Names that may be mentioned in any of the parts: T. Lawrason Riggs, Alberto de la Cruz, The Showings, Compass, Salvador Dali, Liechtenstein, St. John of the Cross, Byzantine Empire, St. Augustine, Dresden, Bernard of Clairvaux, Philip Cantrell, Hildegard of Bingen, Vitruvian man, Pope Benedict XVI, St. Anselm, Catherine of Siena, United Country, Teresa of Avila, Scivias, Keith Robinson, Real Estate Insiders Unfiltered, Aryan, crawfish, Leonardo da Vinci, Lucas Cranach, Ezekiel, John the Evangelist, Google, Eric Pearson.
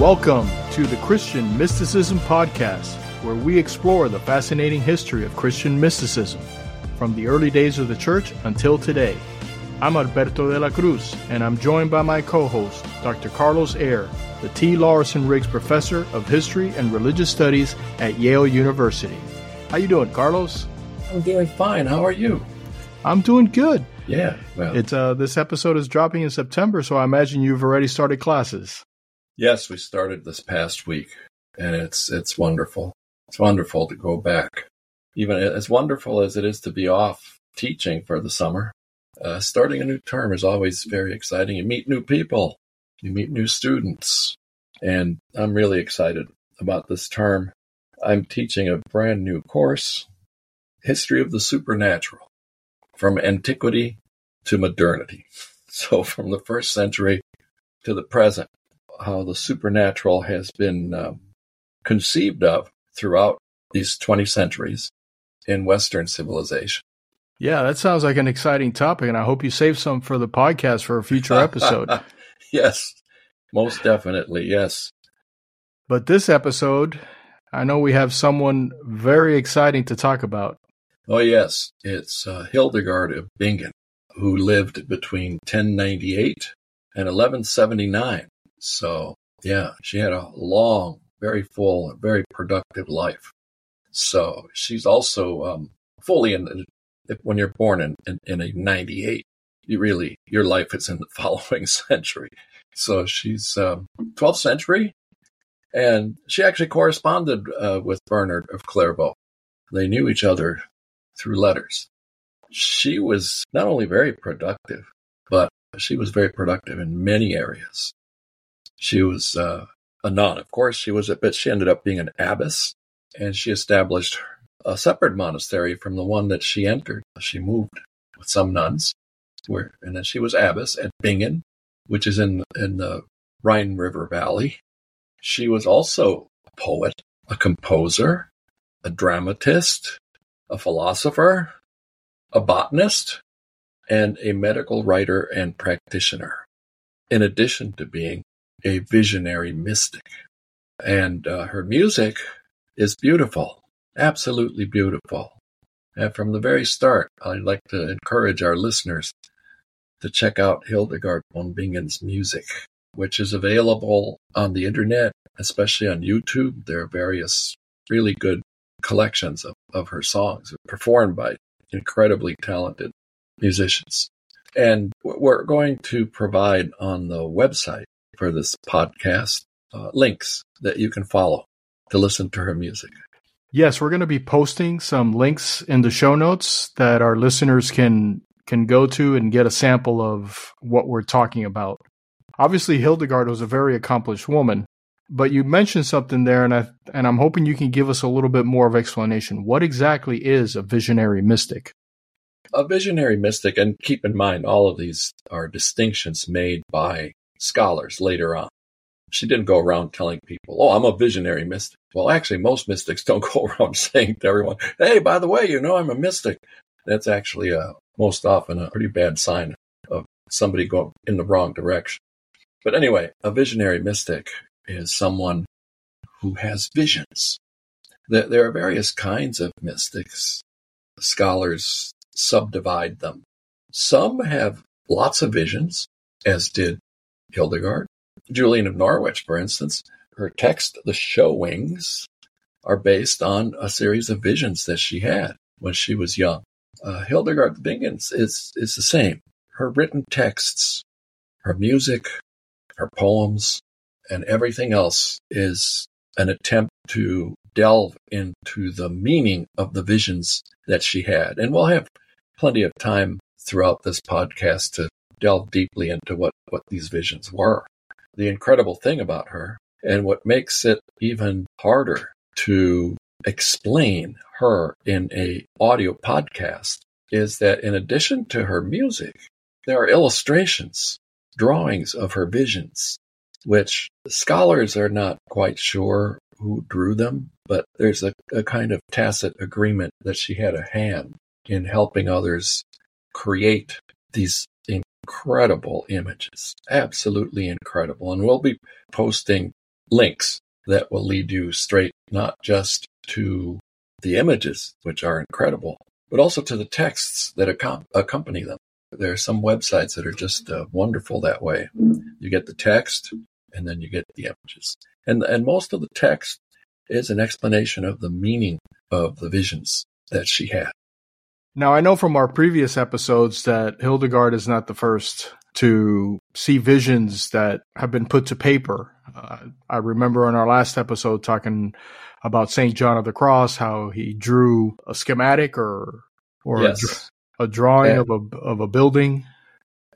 Welcome to the Christian Mysticism Podcast, where we explore the fascinating history of Christian mysticism, from the early days of the Church until today. I'm Alberto de la Cruz, and I'm joined by my co-host, Dr. Carlos Eyre, the T. Lawrason Riggs Professor of History and Religious Studies at Yale University. How you doing, Carlos? I'm doing fine. How are you? I'm doing good. Yeah. Well, it's this episode is dropping in September, so I imagine you've already started classes. Yes, we started this past week, and it's wonderful. It's wonderful to go back. Even as wonderful as it is to be off teaching for the summer, starting a new term is always very exciting. You meet new people. You meet new students. And I'm really excited about this term. I'm teaching a brand new course, History of the Supernatural, from Antiquity to Modernity. So from the first century to the present, how the supernatural has been conceived of throughout these 20 centuries in Western civilization. Yeah, that sounds like an exciting topic, and I hope you save some for the podcast for a future episode. Yes, most definitely, yes. But this episode, I know we have someone very exciting to talk about. Oh, yes. It's Hildegard of Bingen, who lived between 1098 and 1179. So, yeah, she had a long, very full, very productive life. So she's also fully in, when you're born in a 98, your life is in the following century. So she's 12th century, and she actually corresponded with Bernard of Clairvaux. They knew each other through letters. She was not only very productive, but she was very productive in many areas. She was a nun, of course. But she ended up being an abbess, and she established a separate monastery from the one that she entered. She moved with some nuns, and then she was abbess at Bingen, which is in the Rhine River Valley. She was also a poet, a composer, a dramatist, a philosopher, a botanist, and a medical writer and practitioner, in addition to being a visionary mystic. And her music is beautiful, absolutely beautiful. And from the very start, I'd like to encourage our listeners to check out Hildegard von Bingen's music, which is available on the internet, especially on YouTube. There are various really good collections of her songs performed by incredibly talented musicians. And we're going to provide on the website for this podcast, links that you can follow to listen to her music. Yes, we're going to be posting some links in the show notes that our listeners can go to and get a sample of what we're talking about. Obviously, Hildegard was a very accomplished woman, but you mentioned something there, and I'm hoping you can give us a little bit more of explanation. What exactly is a visionary mystic? A visionary mystic, and keep in mind, all of these are distinctions made by scholars later on. She didn't go around telling people, oh, I'm a visionary mystic. Well, actually, most mystics don't go around saying to everyone, hey, by the way, you know, I'm a mystic. That's actually most often a pretty bad sign of somebody going in the wrong direction. But anyway, a visionary mystic is someone who has visions. There are various kinds of mystics. Scholars subdivide them. Some have lots of visions, as did Hildegard. Julian of Norwich, for instance, her text, The Showings, are based on a series of visions that she had when she was young. Hildegard of Bingen is the same. Her written texts, her music, her poems, and everything else is an attempt to delve into the meaning of the visions that she had. And we'll have plenty of time throughout this podcast to delve deeply into what these visions were. The incredible thing about her, and what makes it even harder to explain her in an audio podcast, is that in addition to her music, there are illustrations, drawings of her visions, which scholars are not quite sure who drew them, but there's a kind of tacit agreement that she had a hand in helping others create these incredible images, absolutely incredible. And we'll be posting links that will lead you straight, not just to the images, which are incredible, but also to the texts that accompany them. There are some websites that are just wonderful that way. You get the text, and then you get the images. And most of the text is an explanation of the meaning of the visions that she had. Now, I know from our previous episodes that Hildegard is not the first to see visions that have been put to paper. I remember in our last episode talking about St. John of the Cross, how he drew a schematic or yes, a drawing of a building.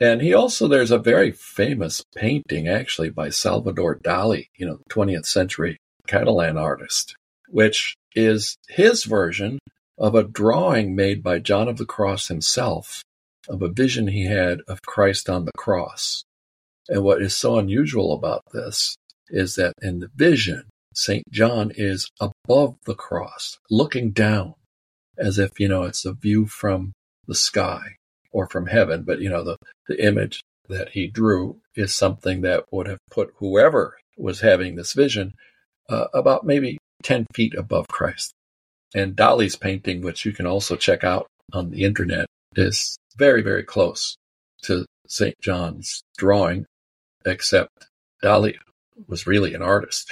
And he also, there's a very famous painting actually by Salvador Dali, 20th century Catalan artist, which is his version of a drawing made by John of the Cross himself of a vision he had of Christ on the cross. And what is so unusual about this is that in the vision, St. John is above the cross, looking down, as if, it's a view from the sky or from heaven. But, the image that he drew is something that would have put whoever was having this vision about maybe 10 feet above Christ. And Dali's painting, which you can also check out on the internet, is very, very close to St. John's drawing, except Dali was really an artist.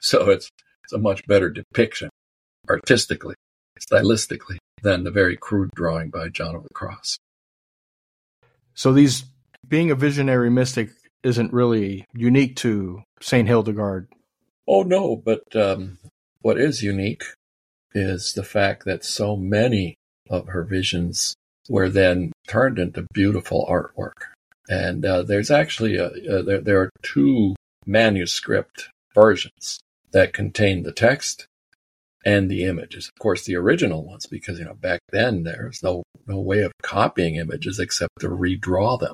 So it's a much better depiction artistically, stylistically, than the very crude drawing by John of the Cross. So being a visionary mystic isn't really unique to St. Hildegard. Oh, no, but what is unique is the fact that so many of her visions were then turned into beautiful artwork. And there's actually, there are two manuscript versions that contain the text and the images. Of course, the original ones, because, back then there was no way of copying images except to redraw them.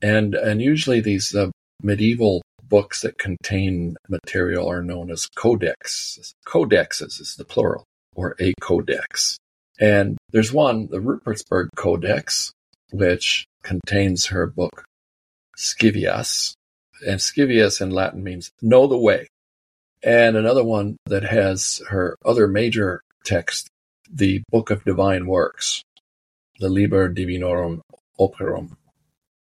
And usually these medieval books that contain material are known as codexes. Codexes is the plural, or a codex. And there's one, the Rupertsburg Codex, which contains her book, Scivias. And Scivias in Latin means know the way. And another one that has her other major text, the Book of Divine Works, the Liber Divinorum Operum.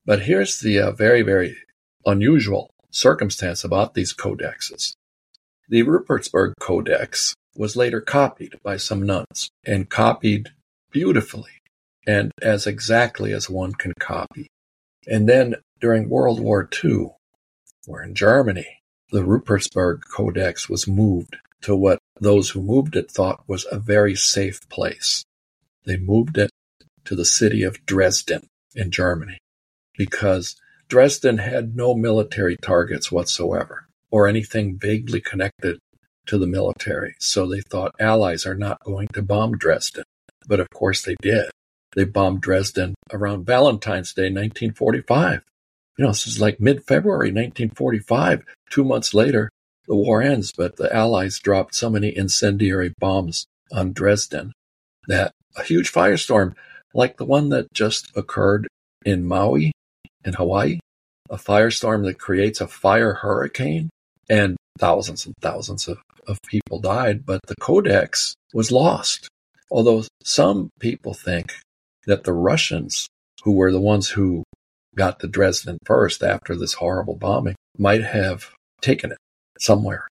But here's the very, very unusual circumstance about these codexes. The Rupertsburg Codex was later copied by some nuns, and copied beautifully and as exactly as one can copy. And then during World War II, or in Germany, the Rupertsburg Codex was moved to what those who moved it thought was a very safe place. They moved it to the city of Dresden in Germany, because Dresden had no military targets whatsoever, or anything vaguely connected to the military. So they thought Allies are not going to bomb Dresden. But of course they did. They bombed Dresden around Valentine's Day, 1945. This is like mid-February 1945. 2 months later, the war ends, but the Allies dropped so many incendiary bombs on Dresden that a huge firestorm, like the one that just occurred in Maui, in Hawaii, a firestorm that creates a fire hurricane, and thousands of people died, but the Codex was lost. Although some people think that the Russians, who were the ones who got to Dresden first after this horrible bombing, might have taken it somewhere,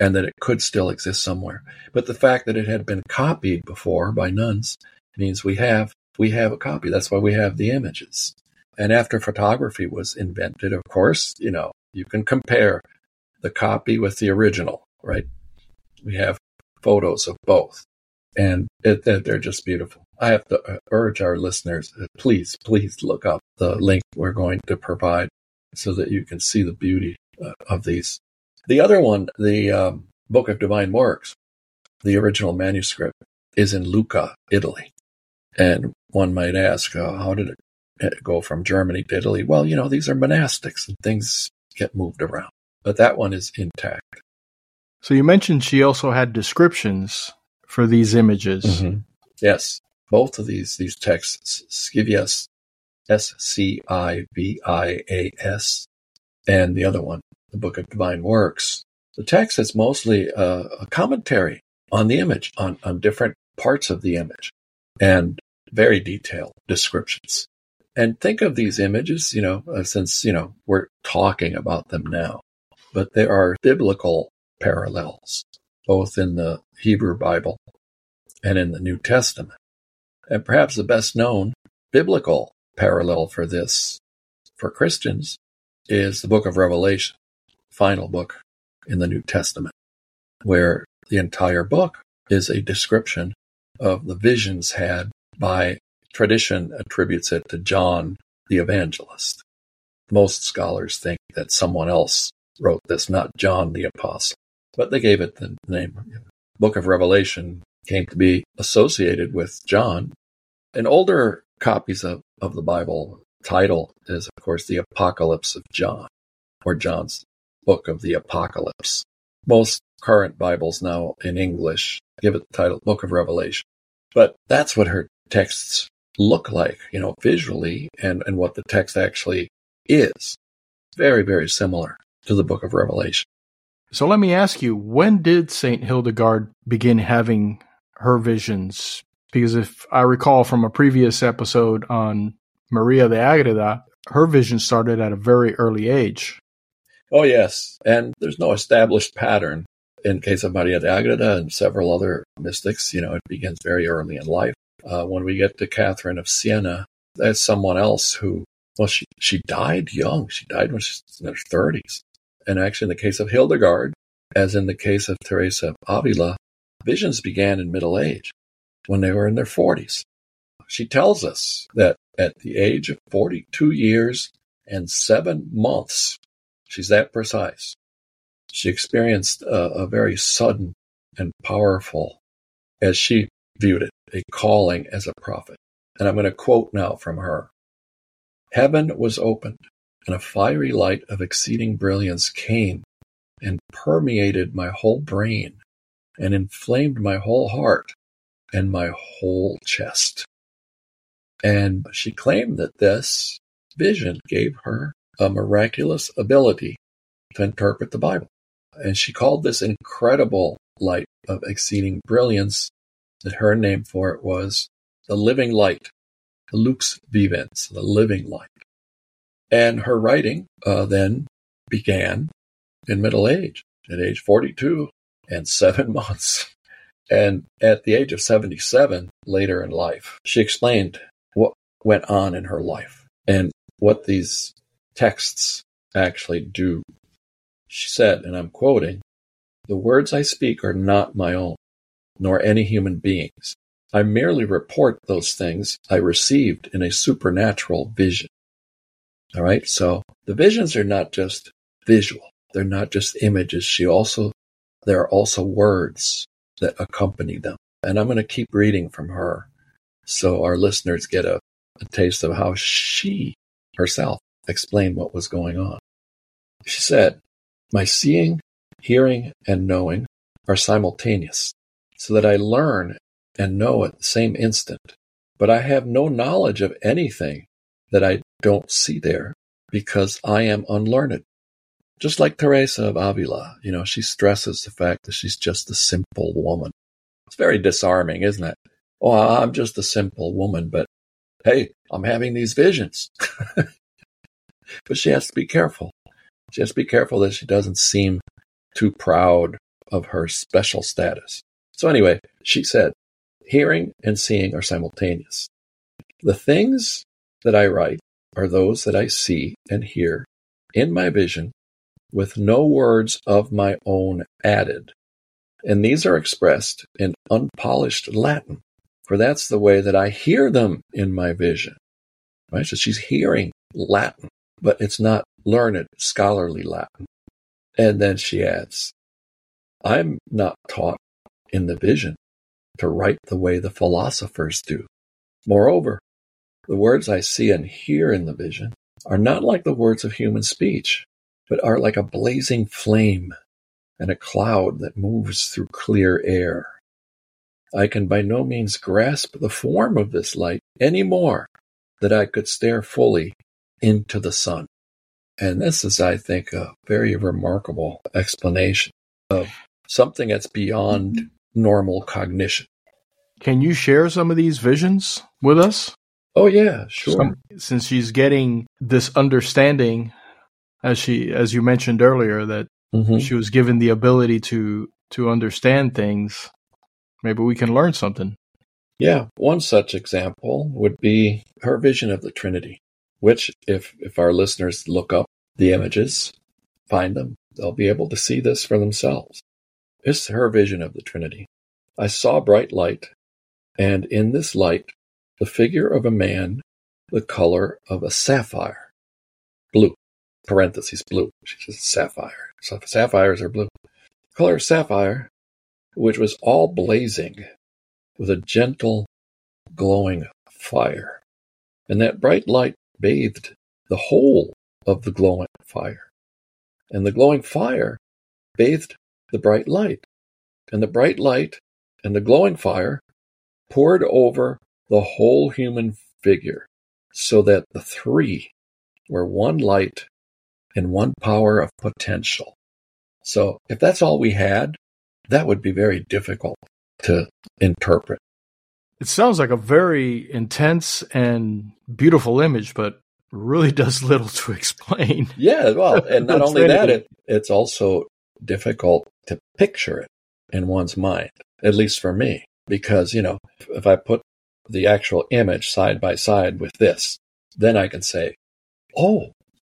and that it could still exist somewhere. But the fact that it had been copied before by nuns means we have a copy. That's why we have the images. And after photography was invented, of course, you can compare the copy with the original, right? We have photos of both, and they're just beautiful. I have to urge our listeners, please look up the link we're going to provide so that you can see the beauty of these. The other one, the Book of Divine Works, the original manuscript, is in Lucca, Italy. And one might ask, how did it go from Germany to Italy? Well, these are monastics and things get moved around. But that one is intact. So you mentioned she also had descriptions for these images. Mm-hmm. Yes, both of these texts, Scivias, S-C-I-V-I-A-S, and the other one, the Book of Divine Works, the text is mostly a commentary on the image, on different parts of the image, and very detailed descriptions. And think of these images, since, we're talking about them now, but there are biblical parallels, both in the Hebrew Bible and in the New Testament. And perhaps the best known biblical parallel for this, for Christians, is the book of Revelation, final book in the New Testament, where the entire book is a description of the visions had by tradition attributes it to John the Evangelist. Most scholars think that someone else wrote this, not John the Apostle, but they gave it the name. Book of Revelation came to be associated with John. In older copies of the Bible, title is, of course, the Apocalypse of John, or John's Book of the Apocalypse. Most current Bibles now in English give it the title Book of Revelation. But that's what her texts look like, visually, and what the text actually is. Very, very similar to the Book of Revelation. So let me ask you, when did St. Hildegard begin having her visions? Because if I recall from a previous episode on Maria de Agreda, her vision started at a very early age. Oh, yes. And there's no established pattern. In case of Maria de Agreda and several other mystics, it begins very early in life. When we get to Catherine of Siena, that's someone else who, she died young. She died when she was in her 30s. And actually, in the case of Hildegard, as in the case of Teresa of Avila, visions began in middle age, when they were in their 40s. She tells us that at the age of 42 years and 7 months, she's that precise, she experienced a very sudden and powerful, as she viewed it, a calling as a prophet. And I'm going to quote now from her. Heaven was opened, and a fiery light of exceeding brilliance came and permeated my whole brain and inflamed my whole heart and my whole chest. And she claimed that this vision gave her a miraculous ability to interpret the Bible. And she called this incredible light of exceeding brilliance, that her name for it was the living light, the Lux Vivens, the living light. And her writing then began in middle age, at age 42 and 7 months. And at the age of 77, later in life, she explained what went on in her life and what these texts actually do. She said, and I'm quoting, "The words I speak are not my own, nor any human being's. I merely report those things I received in a supernatural vision." All right, so the visions are not just visual. They're not just images. There are also words that accompany them. And I'm going to keep reading from her so our listeners get a taste of how she herself explained what was going on. She said, "My seeing, hearing, and knowing are simultaneous, so that I learn and know at the same instant. But I have no knowledge of anything that I don't see there, because I am unlearned." Just like Teresa of Avila, she stresses the fact that she's just a simple woman. It's very disarming, isn't it? Oh, I'm just a simple woman, but hey, I'm having these visions. But she has to be careful. She has to be careful that she doesn't seem too proud of her special status. So anyway, she said, "Hearing and seeing are simultaneous. The things that I write are those that I see and hear in my vision, with no words of my own added. And these are expressed in unpolished Latin, for that's the way that I hear them in my vision." Right? So she's hearing Latin, but it's not learned, scholarly Latin. And then she adds, "I'm not taught in the vision to write the way the philosophers do. Moreover, the words I see and hear in the vision are not like the words of human speech, but are like a blazing flame and a cloud that moves through clear air. I can by no means grasp the form of this light any more than I could stare fully into the sun." And this is, I think, a very remarkable explanation of something that's beyond normal cognition. Can you share some of these visions with us? Oh, yeah, sure. Since she's getting this understanding, as you mentioned earlier, that she was given the ability to understand things, maybe we can learn something. Yeah, one such example would be her vision of the Trinity, which if our listeners look up the images, find them, they'll be able to see this for themselves. It's her vision of the Trinity. I saw bright light, and in this light, the figure of a man, the color of a sapphire, blue, parentheses, blue, she says sapphire. So sapphires are blue. The color of sapphire, which was all blazing with a gentle glowing fire. And that bright light bathed the whole of the glowing fire. And the glowing fire bathed the bright light. And the bright light and the glowing fire poured over the whole human figure, so that the three were one light and one power of potential. So if that's all we had, that would be very difficult to interpret. It sounds like a very intense and beautiful image, but really does little to explain. Yeah, well, and not only that, it's also difficult to picture it in one's mind, at least for me, because, you know, if I put the actual image side by side with this, then I can say, oh,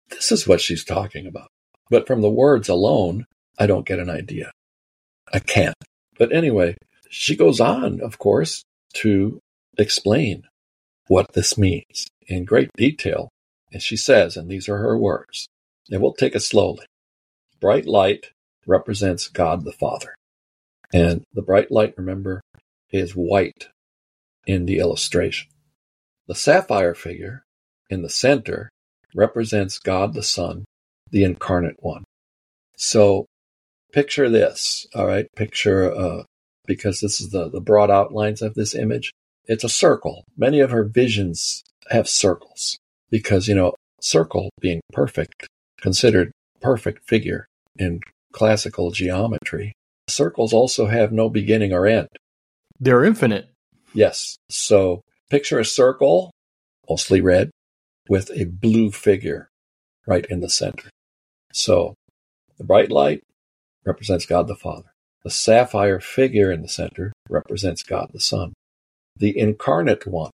this is what she's talking about. But from the words alone, I don't get an idea. I can't. But anyway, she goes on, of course, to explain what this means in great detail. And she says, and these are her words, and we'll take it slowly. Bright light represents God the Father. And the bright light, remember, is white in the illustration. The sapphire figure in the center represents God the Son, the incarnate one. So picture this, all right? Picture, because this is the broad outlines of this image. It's a circle. Many of her visions have circles because, you know, circle being perfect, considered perfect figure in classical geometry. Circles also have no beginning or end. They're infinite. Yes. So picture a circle, mostly red, with a blue figure right in the center. So the bright light represents God the Father. The sapphire figure in the center represents God the Son, the incarnate one.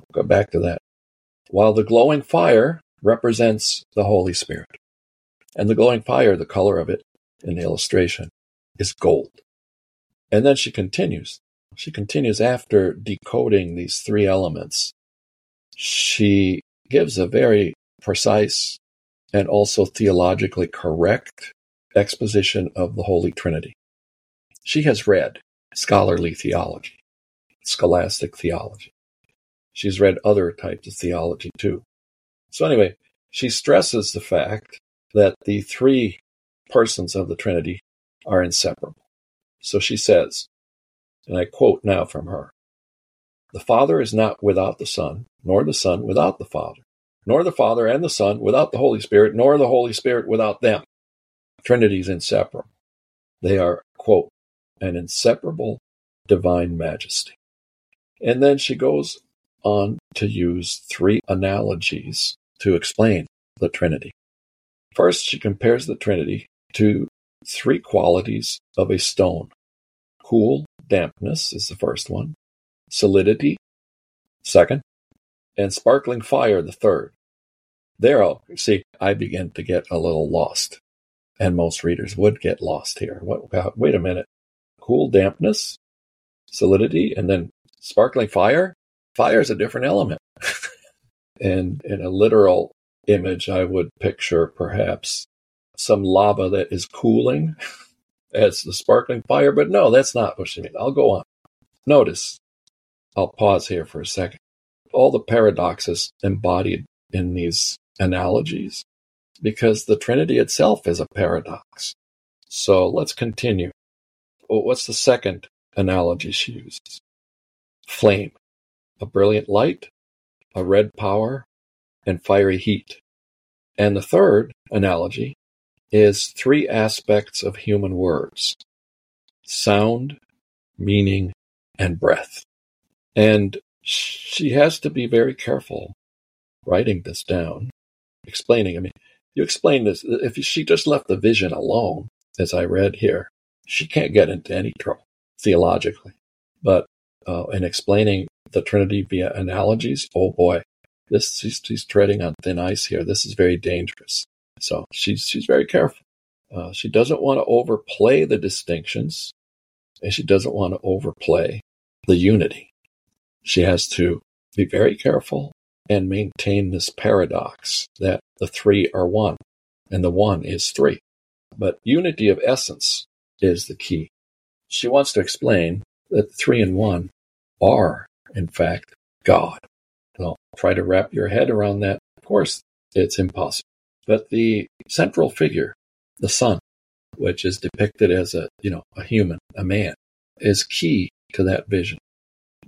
We'll go back to that. While the glowing fire represents the Holy Spirit. And the glowing fire, the color of it in the illustration, is gold. And then she continues. She continues after decoding these three elements. She gives a very precise and also theologically correct exposition of the Holy Trinity. She has read scholarly theology, scholastic theology. She's read other types of theology too. So anyway, she stresses the fact that the three persons of the Trinity are inseparable. So she says, and I quote now from her, "The Father is not without the Son, nor the Son without the Father, nor the Father and the Son without the Holy Spirit, nor the Holy Spirit without them. Trinity is inseparable. They are," quote, "an inseparable divine majesty." And then she goes on to use three analogies to explain the Trinity. First, she compares the Trinity to three qualities of a stone. Cool, dampness is the first one, solidity, second, and sparkling fire, the third. There, see, I begin to get a little lost, and most readers would get lost here. Wait a minute. Cool, dampness, solidity, and then sparkling fire? Fire is a different element. And in a literal image, I would picture perhaps some lava that is cooling as the sparkling fire, but no, that's not what she means. I'll go on. Notice, I'll pause here for a second, all the paradoxes embodied in these analogies, because the Trinity itself is a paradox. So let's continue. What's the second analogy she uses? Flame, a brilliant light, a red power, and fiery heat. And the third analogy is three aspects of human words: sound, meaning, and breath. And she has to be very careful writing this down, explaining. I mean, you explain this. If she just left the vision alone, as I read here, she can't get into any trouble theologically. But in explaining the Trinity via analogies, oh boy, she's treading on thin ice here. This is very dangerous. So she's very careful. She doesn't want to overplay the distinctions, and she doesn't want to overplay the unity. She has to be very careful and maintain this paradox that the three are one, and the one is three. But unity of essence is the key. She wants to explain that three and one are, in fact, God. Now, try to wrap your head around that. Of course, it's impossible. But the central figure, the Son, which is depicted as a human, a man, is key to that vision,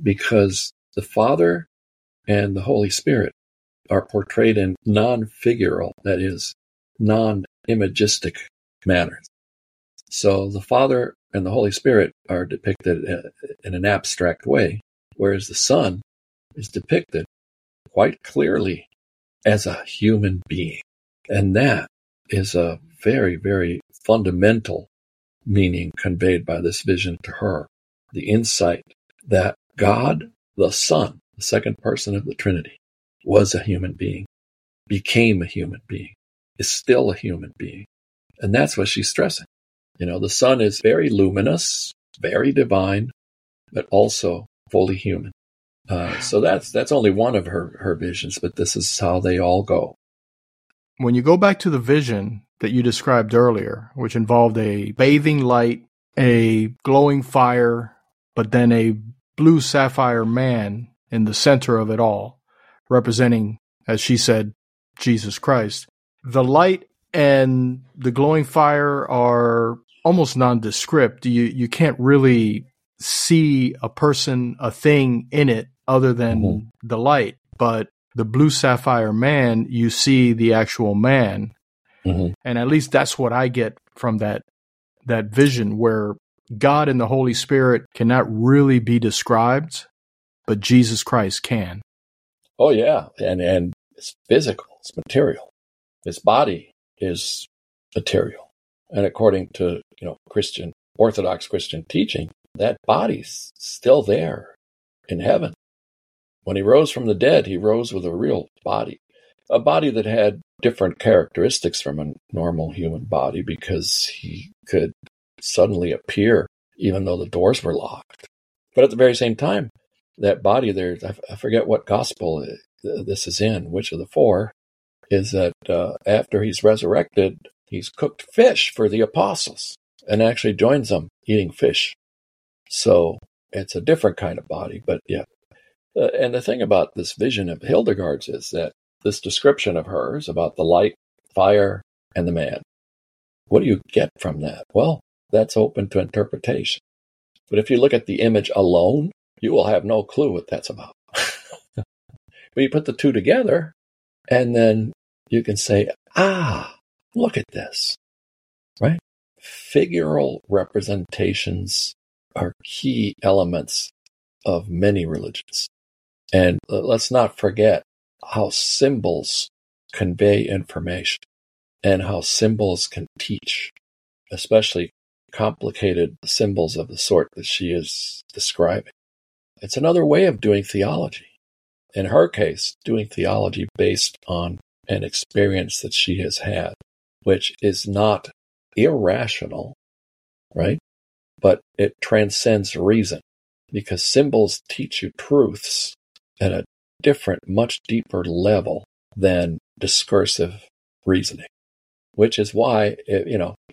because the Father and the Holy Spirit are portrayed in non-figural, that is, non-imagistic manners. So the Father and the Holy Spirit are depicted in an abstract way, whereas the Son is depicted quite clearly as a human being. And that is a very, very fundamental meaning conveyed by this vision to her, the insight that God, the Son, the second person of the Trinity, was a human being, became a human being, is still a human being. And that's what she's stressing. The Son is very luminous, very divine, but also fully human. So that's only one of her visions, but this is how they all go. When you go back to the vision that you described earlier, which involved a bathing light, a glowing fire, but then a blue sapphire man in the center of it all, representing, as she said, Jesus Christ, the light and the glowing fire are almost nondescript. You can't really see a person, a thing in it other than the light. But the blue sapphire man, you see the actual man. Mm-hmm. And at least that's what I get from that vision, where God and the Holy Spirit cannot really be described, but Jesus Christ can. Oh, yeah. And it's physical. It's material. His body is material. And according to Orthodox Christian teaching, that body's still there in heaven. When he rose from the dead, he rose with a real body, a body that had different characteristics from a normal human body, because he could suddenly appear even though the doors were locked. But at the very same time, that body there, I forget what gospel this is in, which of the four, is that after he's resurrected, he's cooked fish for the apostles and actually joins them eating fish. So it's a different kind of body, but yeah. And the thing about this vision of Hildegard's is that this description of hers about the light, fire, and the man, what do you get from that? Well, that's open to interpretation. But if you look at the image alone, you will have no clue what that's about. But you put the two together, and then you can say, look at this, right? Figural representations are key elements of many religions. And let's not forget how symbols convey information and how symbols can teach, especially complicated symbols of the sort that she is describing. It's another way of doing theology. In her case, doing theology based on an experience that she has had, which is not irrational, right? But it transcends reason, because symbols teach you truths at a different, much deeper level than discursive reasoning, which is why,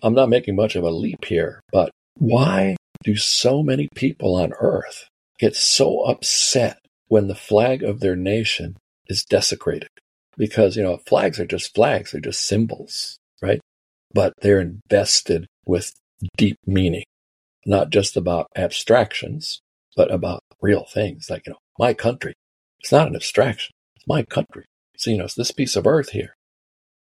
I'm not making much of a leap here, but why do so many people on earth get so upset when the flag of their nation is desecrated? Because, flags they're just symbols, right? But they're invested with deep meaning, not just about abstractions, but about real things like, my country. It's not an abstraction. It's my country. It's this piece of earth here.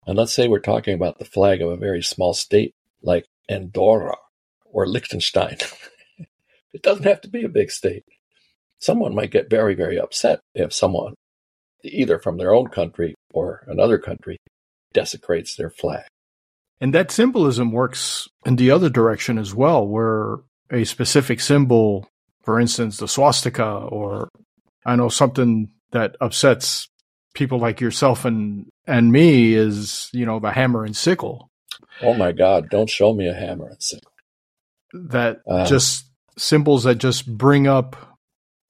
And let's say we're talking about the flag of a very small state like Andorra or Liechtenstein. It doesn't have to be a big state. Someone might get very, very upset if someone, either from their own country or another country, desecrates their flag. And that symbolism works in the other direction as well, where a specific symbol, for instance, the swastika, or I know something that upsets people like yourself and me is, you know, the hammer and sickle. Oh my God, don't show me a hammer and sickle. That just symbols that just bring up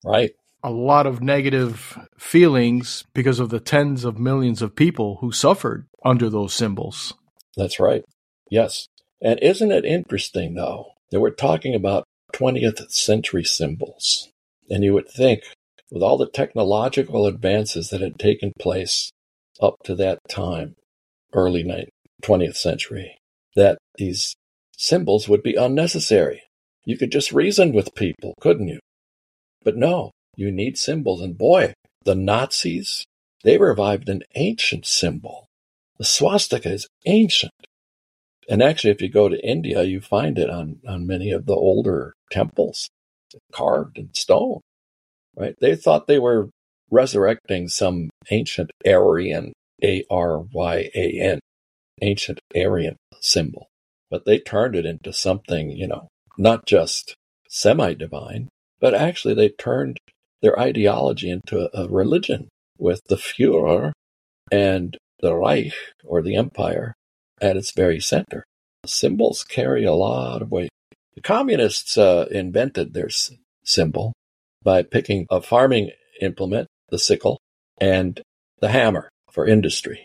a lot of negative feelings because of the tens of millions of people who suffered under those symbols. That's right. Yes. And isn't it interesting, though, that we're talking about 20th century symbols? And you would think, with all the technological advances that had taken place up to that time, early 20th century, that these symbols would be unnecessary. You could just reason with people, couldn't you? But no, you need symbols. And boy, the Nazis, they revived an ancient symbol. The swastika is ancient. And actually, if you go to India, you find it on many of the older temples, carved in stone. Right? They thought they were resurrecting some ancient Aryan, A-R-Y-A-N, ancient Aryan symbol. But they turned it into something, you know, not just semi-divine, but actually they turned their ideology into a religion with the Führer and the Reich, or the empire, at its very center. Symbols carry a lot of weight. The communists invented their symbol by picking a farming implement, the sickle, and the hammer for industry.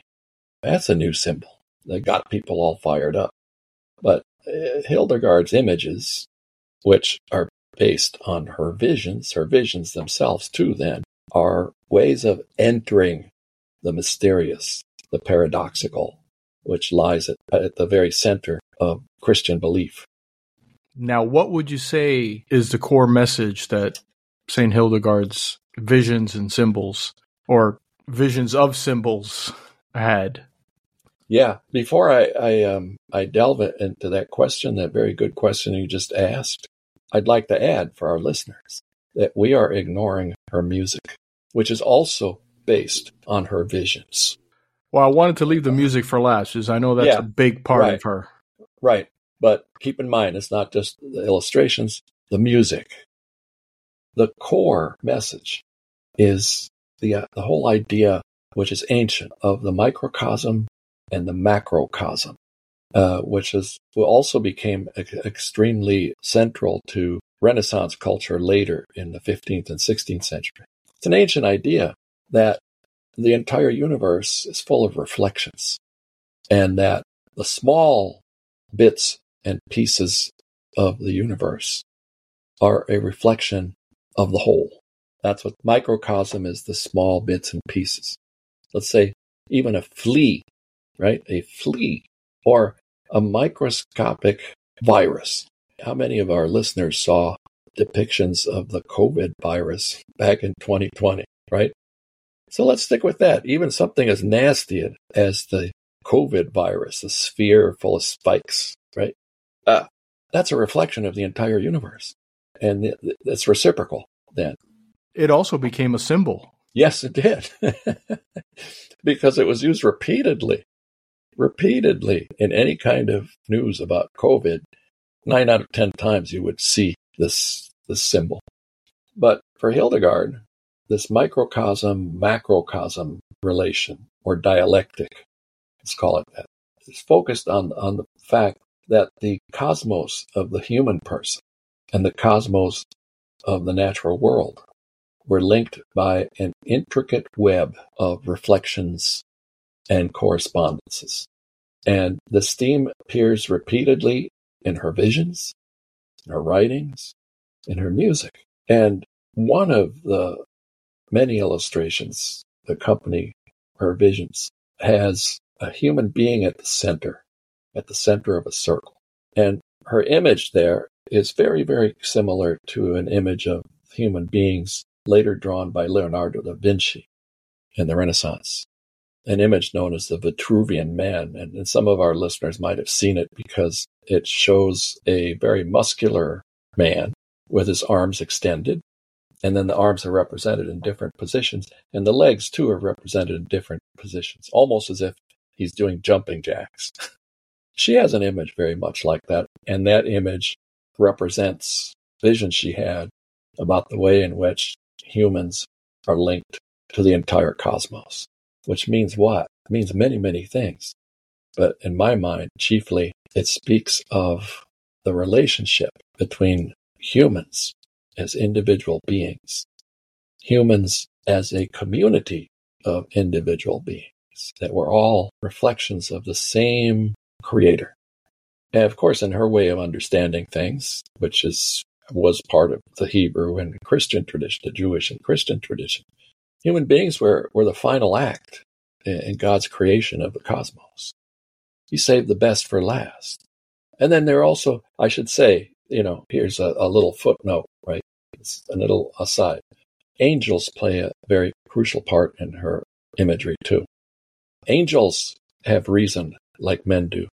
That's a new symbol. They got people all fired up. But Hildegard's images, which are based on her visions themselves too then, are ways of entering the mysterious, the paradoxical, which lies at the very center of Christian belief. Now, what would you say is the core message that St. Hildegard's visions and symbols, or visions of symbols, had? Yeah, before I delve into that question, that very good question you just asked, I'd like to add for our listeners that we are ignoring her music, which is also based on her visions. Well, I wanted to leave the music for last, because I know that's a big part of her. Right. But keep in mind, it's not just the illustrations, the music. The core message is the whole idea, which is ancient, of the microcosm and the macrocosm, which is also became extremely central to Renaissance culture later in the 15th and 16th century. It's an ancient idea that the entire universe is full of reflections, and that the small bits and pieces of the universe are a reflection of the whole. That's what microcosm is, the small bits and pieces. Let's say even a flea, right? A flea or a microscopic virus. How many of our listeners saw depictions of the COVID virus back in 2020, right? So let's stick with that. Even something as nasty as the COVID virus, a sphere full of spikes, right? That's a reflection of the entire universe. And it's reciprocal then. It also became a symbol. Yes, it did. Because it was used repeatedly in any kind of news about COVID. 9 out of 10 times you would see this symbol. But for Hildegard, this microcosm-macrocosm relation, or dialectic, let's call it that, is focused on the fact that the cosmos of the human person and the cosmos of the natural world were linked by an intricate web of reflections and correspondences. And this theme appears repeatedly in her visions, in her writings, in her music. And one of the many illustrations that accompany her visions has a human being at the center of a circle. And her image there is very, very similar to an image of human beings later drawn by Leonardo da Vinci in the Renaissance. an image known as the Vitruvian man. And some of our listeners might have seen it because it shows a very muscular man with his arms extended. And then the arms are represented in different positions. And the legs, too, are represented in different positions, almost as if he's doing jumping jacks. She has an image very much like that. And that image represents vision she had about the way in which humans are linked to the entire cosmos, which means what? It means many, many things. But in my mind, chiefly, it speaks of the relationship between humans as individual beings, humans as a community of individual beings, that we're all reflections of the same creator. And of course, in her way of understanding things, which was part of the Hebrew and Christian tradition, the Jewish and Christian tradition, human beings were the final act in God's creation of the cosmos. He saved the best for last. And then there also, I should say, here's a little footnote, right? It's a little aside. Angels play a very crucial part in her imagery, too. Angels have reason like men do,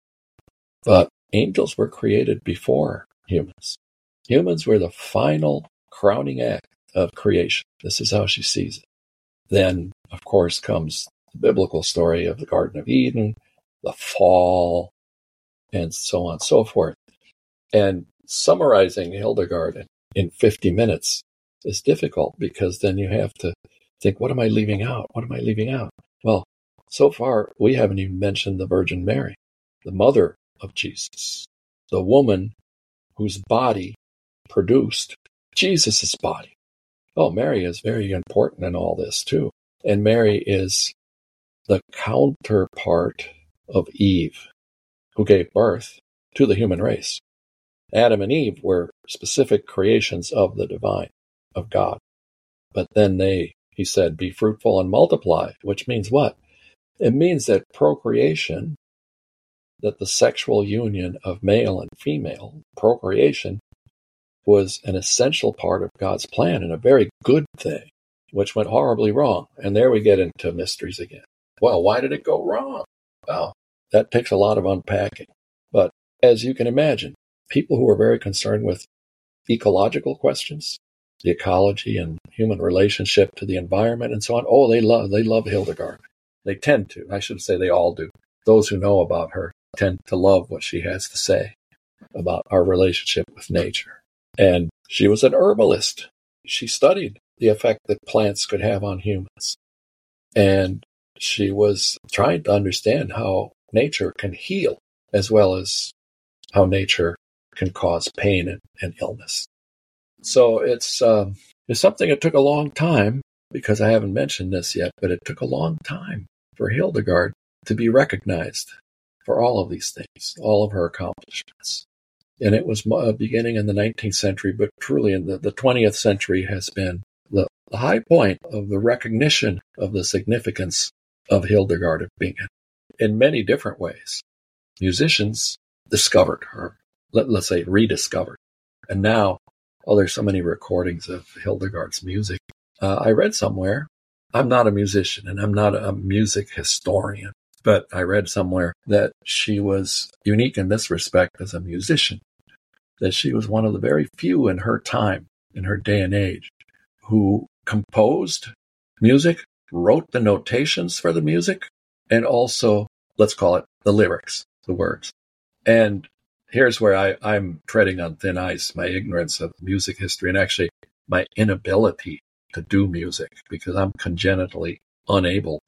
but angels were created before humans. Humans were the final crowning act of creation. This is how she sees it. Then, of course, comes the biblical story of the Garden of Eden, the fall, and so on and so forth. And summarizing Hildegard in 50 minutes is difficult, because then you have to think, what am I leaving out? What am I leaving out? Well, so far, we haven't even mentioned the Virgin Mary, the mother of Jesus, the woman whose body produced Jesus' body. Oh, Mary is very important in all this, too. And Mary is the counterpart of Eve, who gave birth to the human race. Adam and Eve were specific creations of the divine, of God. But then he said, be fruitful and multiply, which means what? It means that procreation, that the sexual union of male and female, procreation, was an essential part of God's plan and a very good thing, which went horribly wrong. And there we get into mysteries again. Well, why did it go wrong? Well, that takes a lot of unpacking. But as you can imagine, people who are very concerned with ecological questions, the ecology and human relationship to the environment and so on, oh, they love Hildegard. They tend to. I should say they all do. Those who know about her tend to love what she has to say about our relationship with nature. And she was an herbalist. She studied the effect that plants could have on humans. And she was trying to understand how nature can heal, as well as how nature can cause pain and illness. So it's something that took a long time, because I haven't mentioned this yet, but it took a long time for Hildegard to be recognized for all of these things, all of her accomplishments. And it was beginning in the 19th century, but truly in the 20th century has been the high point of the recognition of the significance of Hildegard of Bingen in many different ways. Musicians discovered her, let's say rediscovered. And now, there's so many recordings of Hildegard's music. I read somewhere, I'm not a musician and I'm not a music historian, but I read somewhere that she was unique in this respect as a musician, that she was one of the very few in her time, in her day and age, who composed music, wrote the notations for the music, and also, let's call it, the lyrics, the words. And here's where I'm treading on thin ice, my ignorance of music history, and actually my inability to do music, because I'm congenitally unable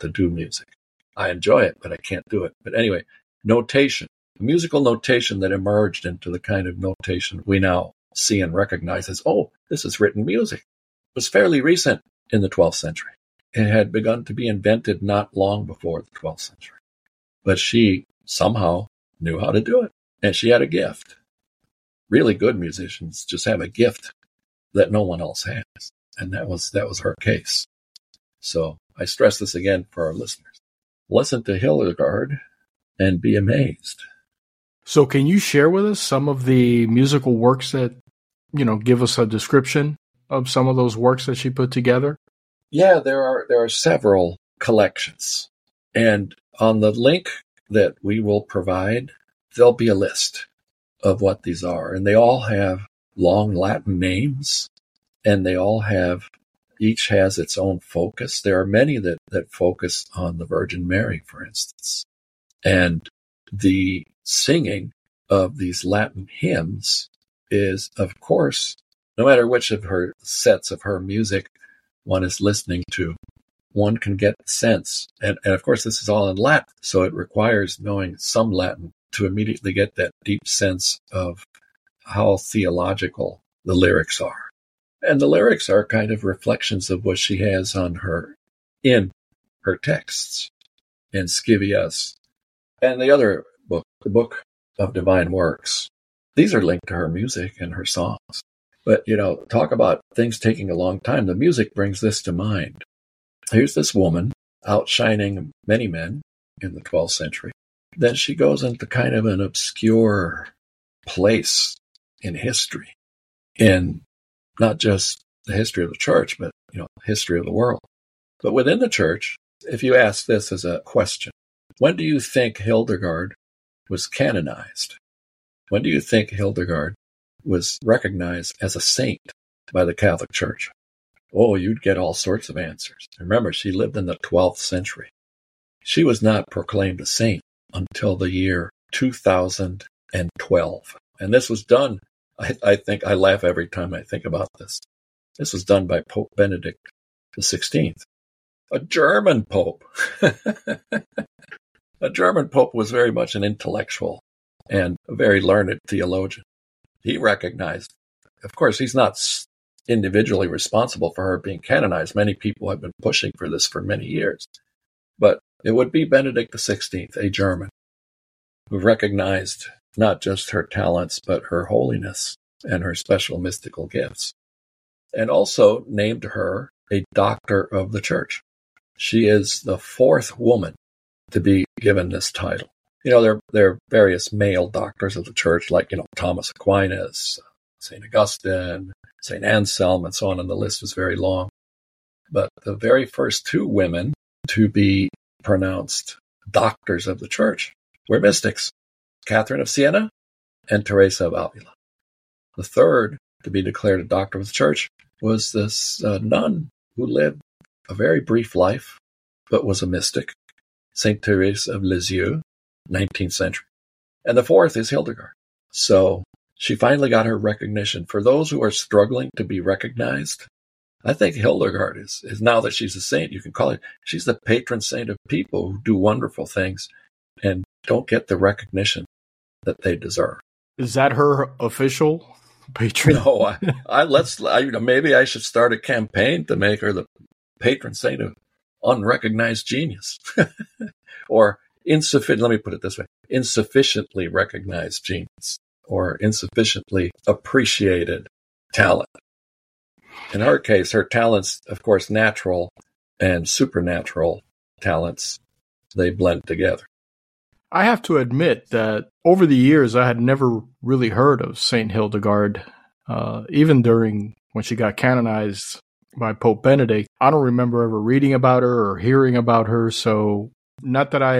to do music. I enjoy it, but I can't do it. But anyway, notation, the musical notation that emerged into the kind of notation we now see and recognize as, oh, this is written music, was fairly recent in the 12th century. It had begun to be invented not long before the 12th century. But she somehow knew how to do it, and she had a gift. Really good musicians just have a gift that no one else has, and that was her case. So I stress this again for our listeners. Listen to Hildegard and be amazed. So can you share with us some of the musical works that, give us a description of some of those works that she put together? Yeah, there are several collections. And on the link that we will provide, there'll be a list of what these are. And they all have long Latin names, and they all have, each has its own focus. There are many that focus on the Virgin Mary, for instance. And the singing of these Latin hymns is, of course, no matter which of her sets of her music one is listening to, one can get the sense. And of course, this is all in Latin, so it requires knowing some Latin to immediately get that deep sense of how theological the lyrics are. And the lyrics are kind of reflections of what she has in her texts, in Scivias, and the other book, the Book of Divine Works. These are linked to her music and her songs. But, talk about things taking a long time. The music brings this to mind. Here's this woman outshining many men in the 12th century. Then she goes into kind of an obscure place in history, in not just the history of the church, but, the history of the world. But within the church, if you ask this as a question, when do you think Hildegard was canonized? When do you think Hildegard was recognized as a saint by the Catholic Church? Oh, you'd get all sorts of answers. Remember, she lived in the 12th century. She was not proclaimed a saint until the year 2012. And this was done, I think, I laugh every time I think about this. This was done by Pope Benedict XVI, a German pope. A German pope was very much an intellectual and a very learned theologian. He recognized, of course, he's not individually responsible for her being canonized. Many people have been pushing for this for many years. But it would be Benedict XVI, a German, who recognized not just her talents, but her holiness and her special mystical gifts, and also named her a Doctor of the Church. She is the fourth woman to be given this title. There are various male doctors of the church, like, Thomas Aquinas, St. Augustine, St. Anselm, and so on, and the list was very long. But the very first two women to be pronounced doctors of the church were mystics, Catherine of Siena and Teresa of Avila. The third to be declared a doctor of the church was this nun who lived a very brief life, but was a mystic, Saint Therese of Lisieux, 19th century. And the fourth is Hildegard. So she finally got her recognition. For those who are struggling to be recognized, I think Hildegard is now that she's a saint, you can call it, she's the patron saint of people who do wonderful things and don't get the recognition that they deserve. Is that her official patron? No, maybe I should start a campaign to make her the patron saint of unrecognized genius, or insufficient, let me put it this way, insufficiently recognized genius, or insufficiently appreciated talent. In her case, her talents, of course, natural and supernatural talents, they blend together. I have to admit that over the years, I had never really heard of St. Hildegard, even during when she got canonized by Pope Benedict. I don't remember ever reading about her or hearing about her. So not that I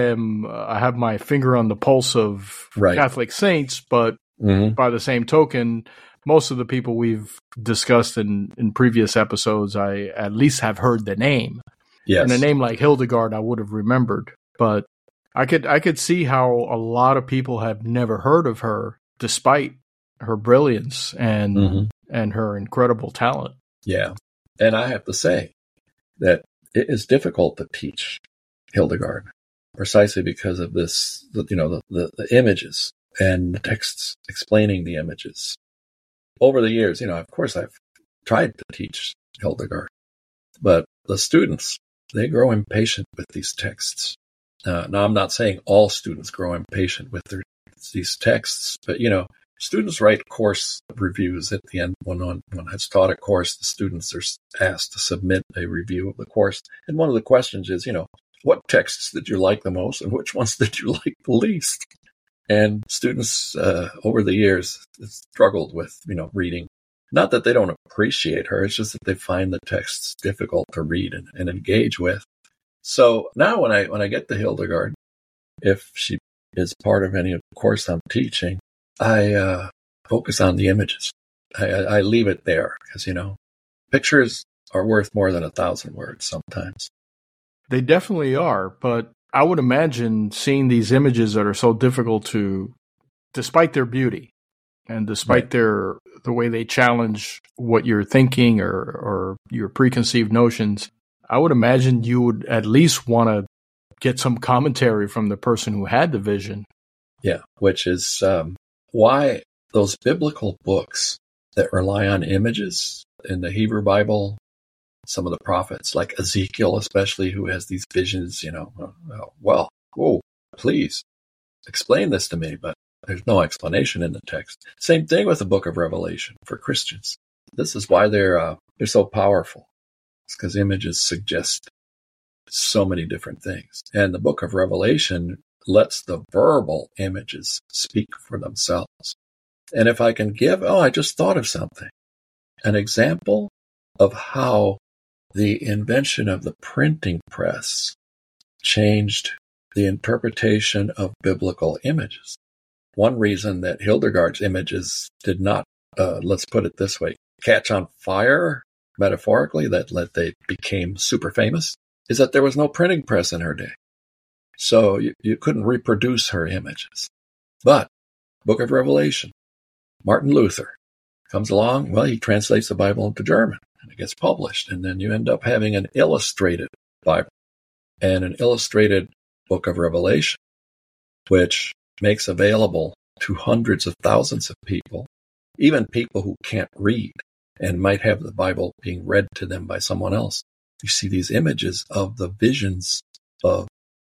have my finger on the pulse of Catholic saints, but by the same token, most of the people we've discussed in previous episodes, I at least have heard the name. Yes. And a name like Hildegard, I would have remembered, but I could see how a lot of people have never heard of her despite her brilliance and her incredible talent. Yeah. And I have to say that it is difficult to teach Hildegard precisely because of this, the images and the texts explaining the images. Over the years, of course, I've tried to teach Hildegard, but the students, they grow impatient with these texts. Now, I'm not saying all students grow impatient with these texts, but, students write course reviews at the end. When I've taught a course, the students are asked to submit a review of the course. And one of the questions is, what texts did you like the most and which ones did you like the least? And students over the years struggled with, reading. Not that they don't appreciate her, it's just that they find the texts difficult to read and engage with. So now when I get to Hildegard, if she is part of any of the course I'm teaching, I focus on the images. I leave it there because, you know, pictures are worth more than 1,000 words sometimes. They definitely are, but I would imagine seeing these images that are so difficult to, despite their beauty and despite right. the way they challenge what you're thinking or your preconceived notions, I would imagine you would at least want to get some commentary from the person who had the vision. Yeah, which is why those biblical books that rely on images in the Hebrew Bible, some of the prophets, like Ezekiel especially, who has these visions, you know, well, whoa, please explain this to me, but there's no explanation in the text. Same thing with the book of Revelation for Christians. This is why they're so powerful. It's because images suggest so many different things. And the book of Revelation lets the verbal images speak for themselves. And if I can give, I just thought of something, an example of how the invention of the printing press changed the interpretation of biblical images. One reason that Hildegard's images did not, let's put it this way, catch on fire, metaphorically, that they became super famous, is that there was no printing press in her day. So you couldn't reproduce her images. But Book of Revelation, Martin Luther comes along, he translates the Bible into German, and it gets published, and then you end up having an illustrated Bible and an illustrated Book of Revelation, which makes available to hundreds of thousands of people, even people who can't read and might have the Bible being read to them by someone else. You see these images of the visions of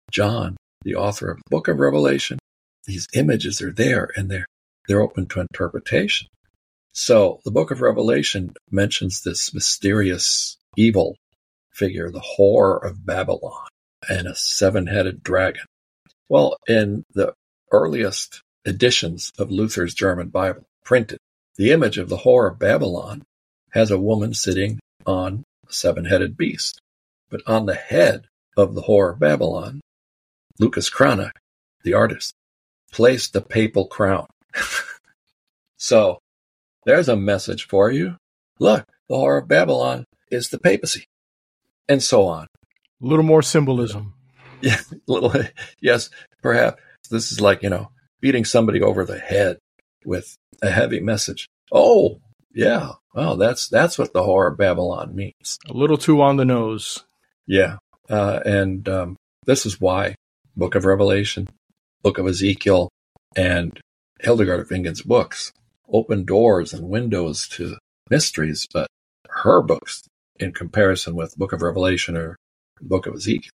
John, the author of the Book of Revelation. These images are there, and they're open to interpretation. So the Book of Revelation mentions this mysterious evil figure, the whore of Babylon, and a seven-headed dragon. Well, in the earliest editions of Luther's German Bible, printed, the image of the whore of Babylon has a woman sitting on a seven-headed beast. But on the head of the whore of Babylon, Lucas Cranach, the artist, placed the papal crown. So there's a message for you. Look, the whore of Babylon is the papacy, and so on. A little more symbolism. Yeah, yes, perhaps. This is like, you know, beating somebody over the head with a heavy message. Oh, yeah. Well, that's what the whore of Babylon means. A little too on the nose. Yeah. And this is why Book of Revelation, Book of Ezekiel, and Hildegard of Bingen's books open doors and windows to mysteries, but her books, in comparison with Book of Revelation or Book of Ezekiel,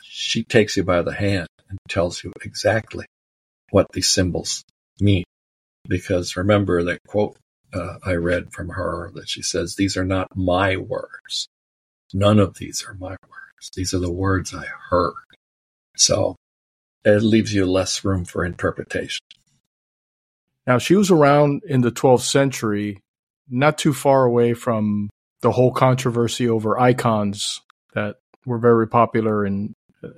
she takes you by the hand and tells you exactly what these symbols mean. Because remember that quote I read from her that she says, "These are not my words. None of these are my words. These are the words I heard." So it leaves you less room for interpretation. Now, she was around in the 12th century, not too far away from the whole controversy over icons that were very popular, in,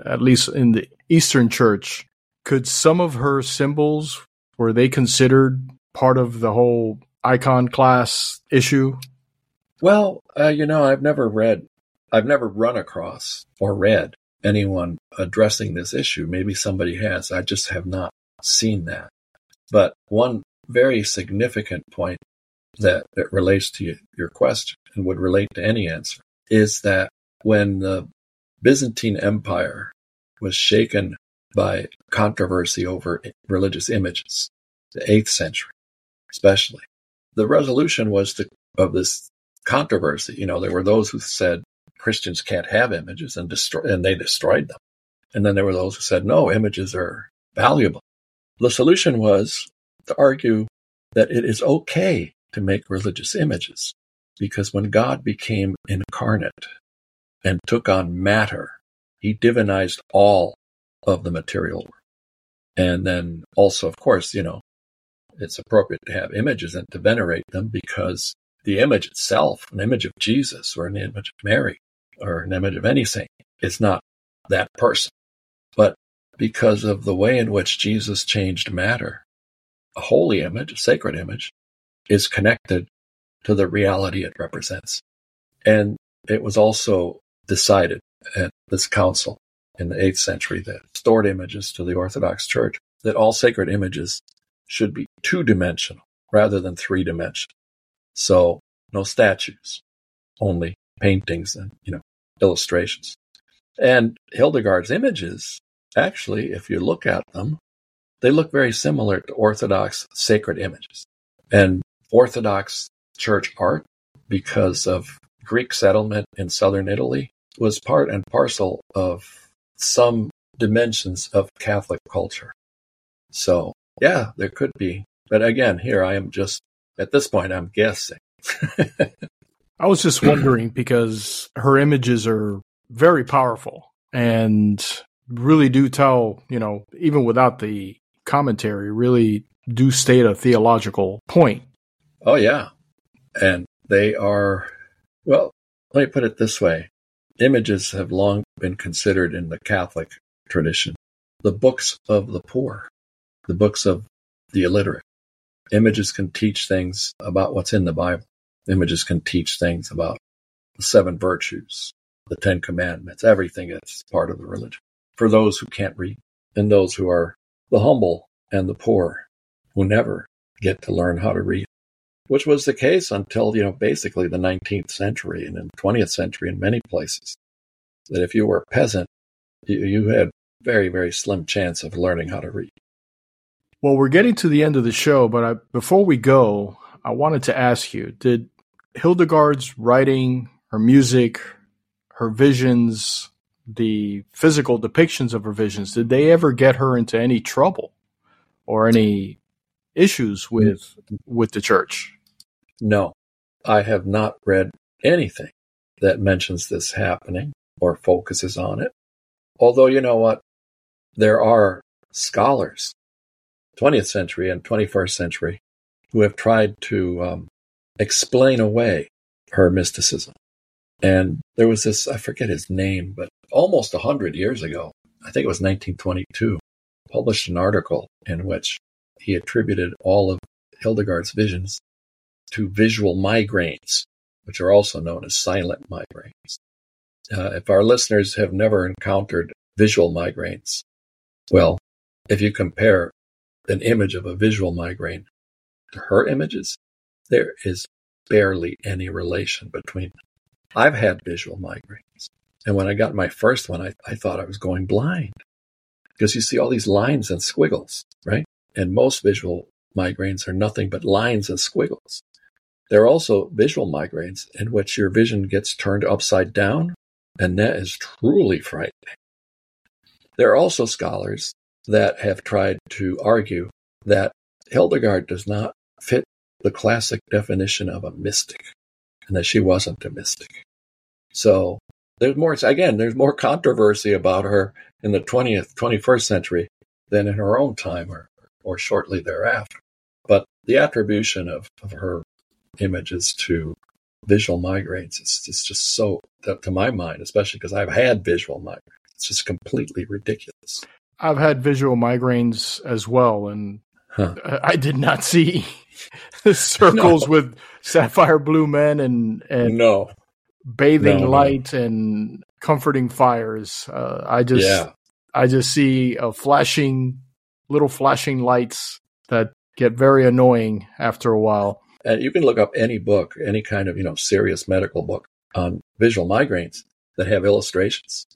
at least in the Eastern Church. Could some of her symbols, were they considered part of the whole icon class issue? Well, you know, I've never run across or read anyone addressing this issue. Maybe somebody has. I just have not seen that. But one very significant point that relates to your question and would relate to any answer is that when the Byzantine Empire was shaken by controversy over religious images, the 8th century especially, the resolution was of this controversy. You know, there were those who said Christians can't have images and they destroyed them. And then there were those who said, no, images are valuable. The solution was to argue that it is okay to make religious images, because when God became incarnate and took on matter, he divinized all of the material world. And then also, of course, you know, it's appropriate to have images and to venerate them, because the image itself, an image of Jesus or an image of Mary or an image of any saint, is not that person, but because of the way in which Jesus changed matter. A holy image, a sacred image, is connected to the reality it represents. And it was also decided at this council in the 8th century that restored images to the Orthodox Church, that all sacred images should be two-dimensional rather than three-dimensional. So no statues, only paintings and, illustrations. And Hildegard's images, actually, if you look at them, they look very similar to Orthodox sacred images. And Orthodox Church art, because of Greek settlement in southern Italy, was part and parcel of some dimensions of Catholic culture. So, yeah, there could be. But again, here I am just, at this point, I'm guessing. I was just wondering, because her images are very powerful and really do tell, even without the commentary, really do state a theological point. Oh, yeah. And they are, well, let me put it this way. Images have long been considered in the Catholic tradition the books of the poor, the books of the illiterate. Images can teach things about what's in the Bible. Images can teach things about the 7 virtues, the 10 commandments, everything that's part of the religion. For those who can't read and those who are the humble and the poor who never get to learn how to read, which was the case until, basically the 19th century and in the 20th century in many places, that if you were a peasant, you had very, very slim chance of learning how to read. Well, we're getting to the end of the show, but before we go, I wanted to ask you, did Hildegard's writing, her music, her visions, the physical depictions of her visions, did they ever get her into any trouble or any issues with the church? No, I have not read anything that mentions this happening or focuses on it. Although, you know what? There are scholars, 20th century and 21st century, who have tried to explain away her mysticism. And there was this, I forget his name, but almost 100 years ago, I think it was 1922, published an article in which he attributed all of Hildegard's visions to visual migraines, which are also known as silent migraines. If our listeners have never encountered visual migraines, well, if you compare an image of a visual migraine to her images, there is barely any relation between them. I've had visual migraines. And when I got my first one, I thought I was going blind, because you see all these lines and squiggles, right? And most visual migraines are nothing but lines and squiggles. There are also visual migraines in which your vision gets turned upside down, and that is truly frightening. There are also scholars that have tried to argue that Hildegard does not fit the classic definition of a mystic, and that she wasn't a mystic. So there's more controversy about her in the 20th, 21st century than in her own time or shortly thereafter. But the attribution of her images to visual migraines is just so, to my mind, especially because I've had visual migraines, it's just completely ridiculous. I've had visual migraines as well, and I did not see circles with sapphire blue men and bathing light and comforting fires. I just see little flashing lights that get very annoying after a while. And you can look up any book, any kind of serious medical book on visual migraines that have illustrations,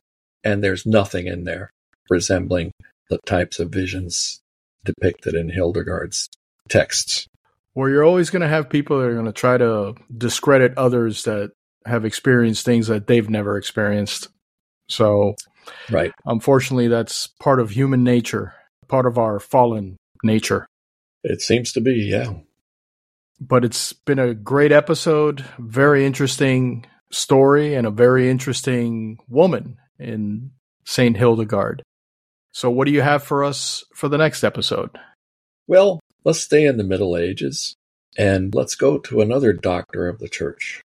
and there's nothing in there resembling the types of visions depicted in Hildegard's texts. Well, you're always going to have people that are going to try to discredit others that have experienced things that they've never experienced. So, right. Unfortunately, that's part of human nature, part of our fallen nature. It seems to be, yeah. But it's been a great episode, very interesting story, and a very interesting woman in St. Hildegard. So what do you have for us for the next episode? Well, let's stay in the Middle Ages, and let's go to another doctor of the church,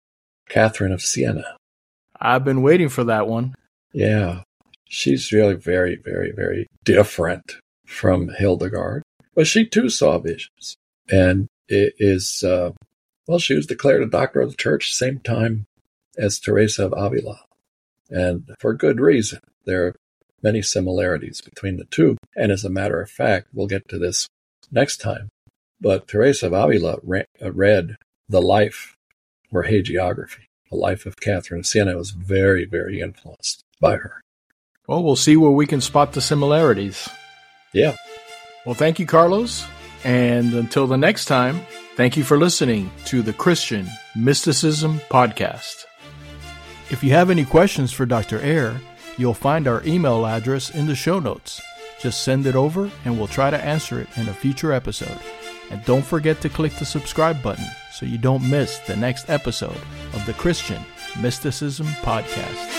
Catherine of Siena. I've been waiting for that one. Yeah. She's really very, very, very different from Hildegard. But she too saw visions. And it is, she was declared a doctor of the church same time as Teresa of Avila. And for good reason. There are many similarities between the two. And as a matter of fact, we'll get to this next time. But Teresa of Avila read the life or hagiography. The life of Catherine of Siena was very, very influenced by her. Well, we'll see where we can spot the similarities. Yeah. Well, thank you, Carlos. And until the next time, thank you for listening to the Christian Mysticism Podcast. If you have any questions for Dr. Eyre, you'll find our email address in the show notes. Just send it over and we'll try to answer it in a future episode. And don't forget to click the subscribe button so you don't miss the next episode of the Christian Mysticism Podcast.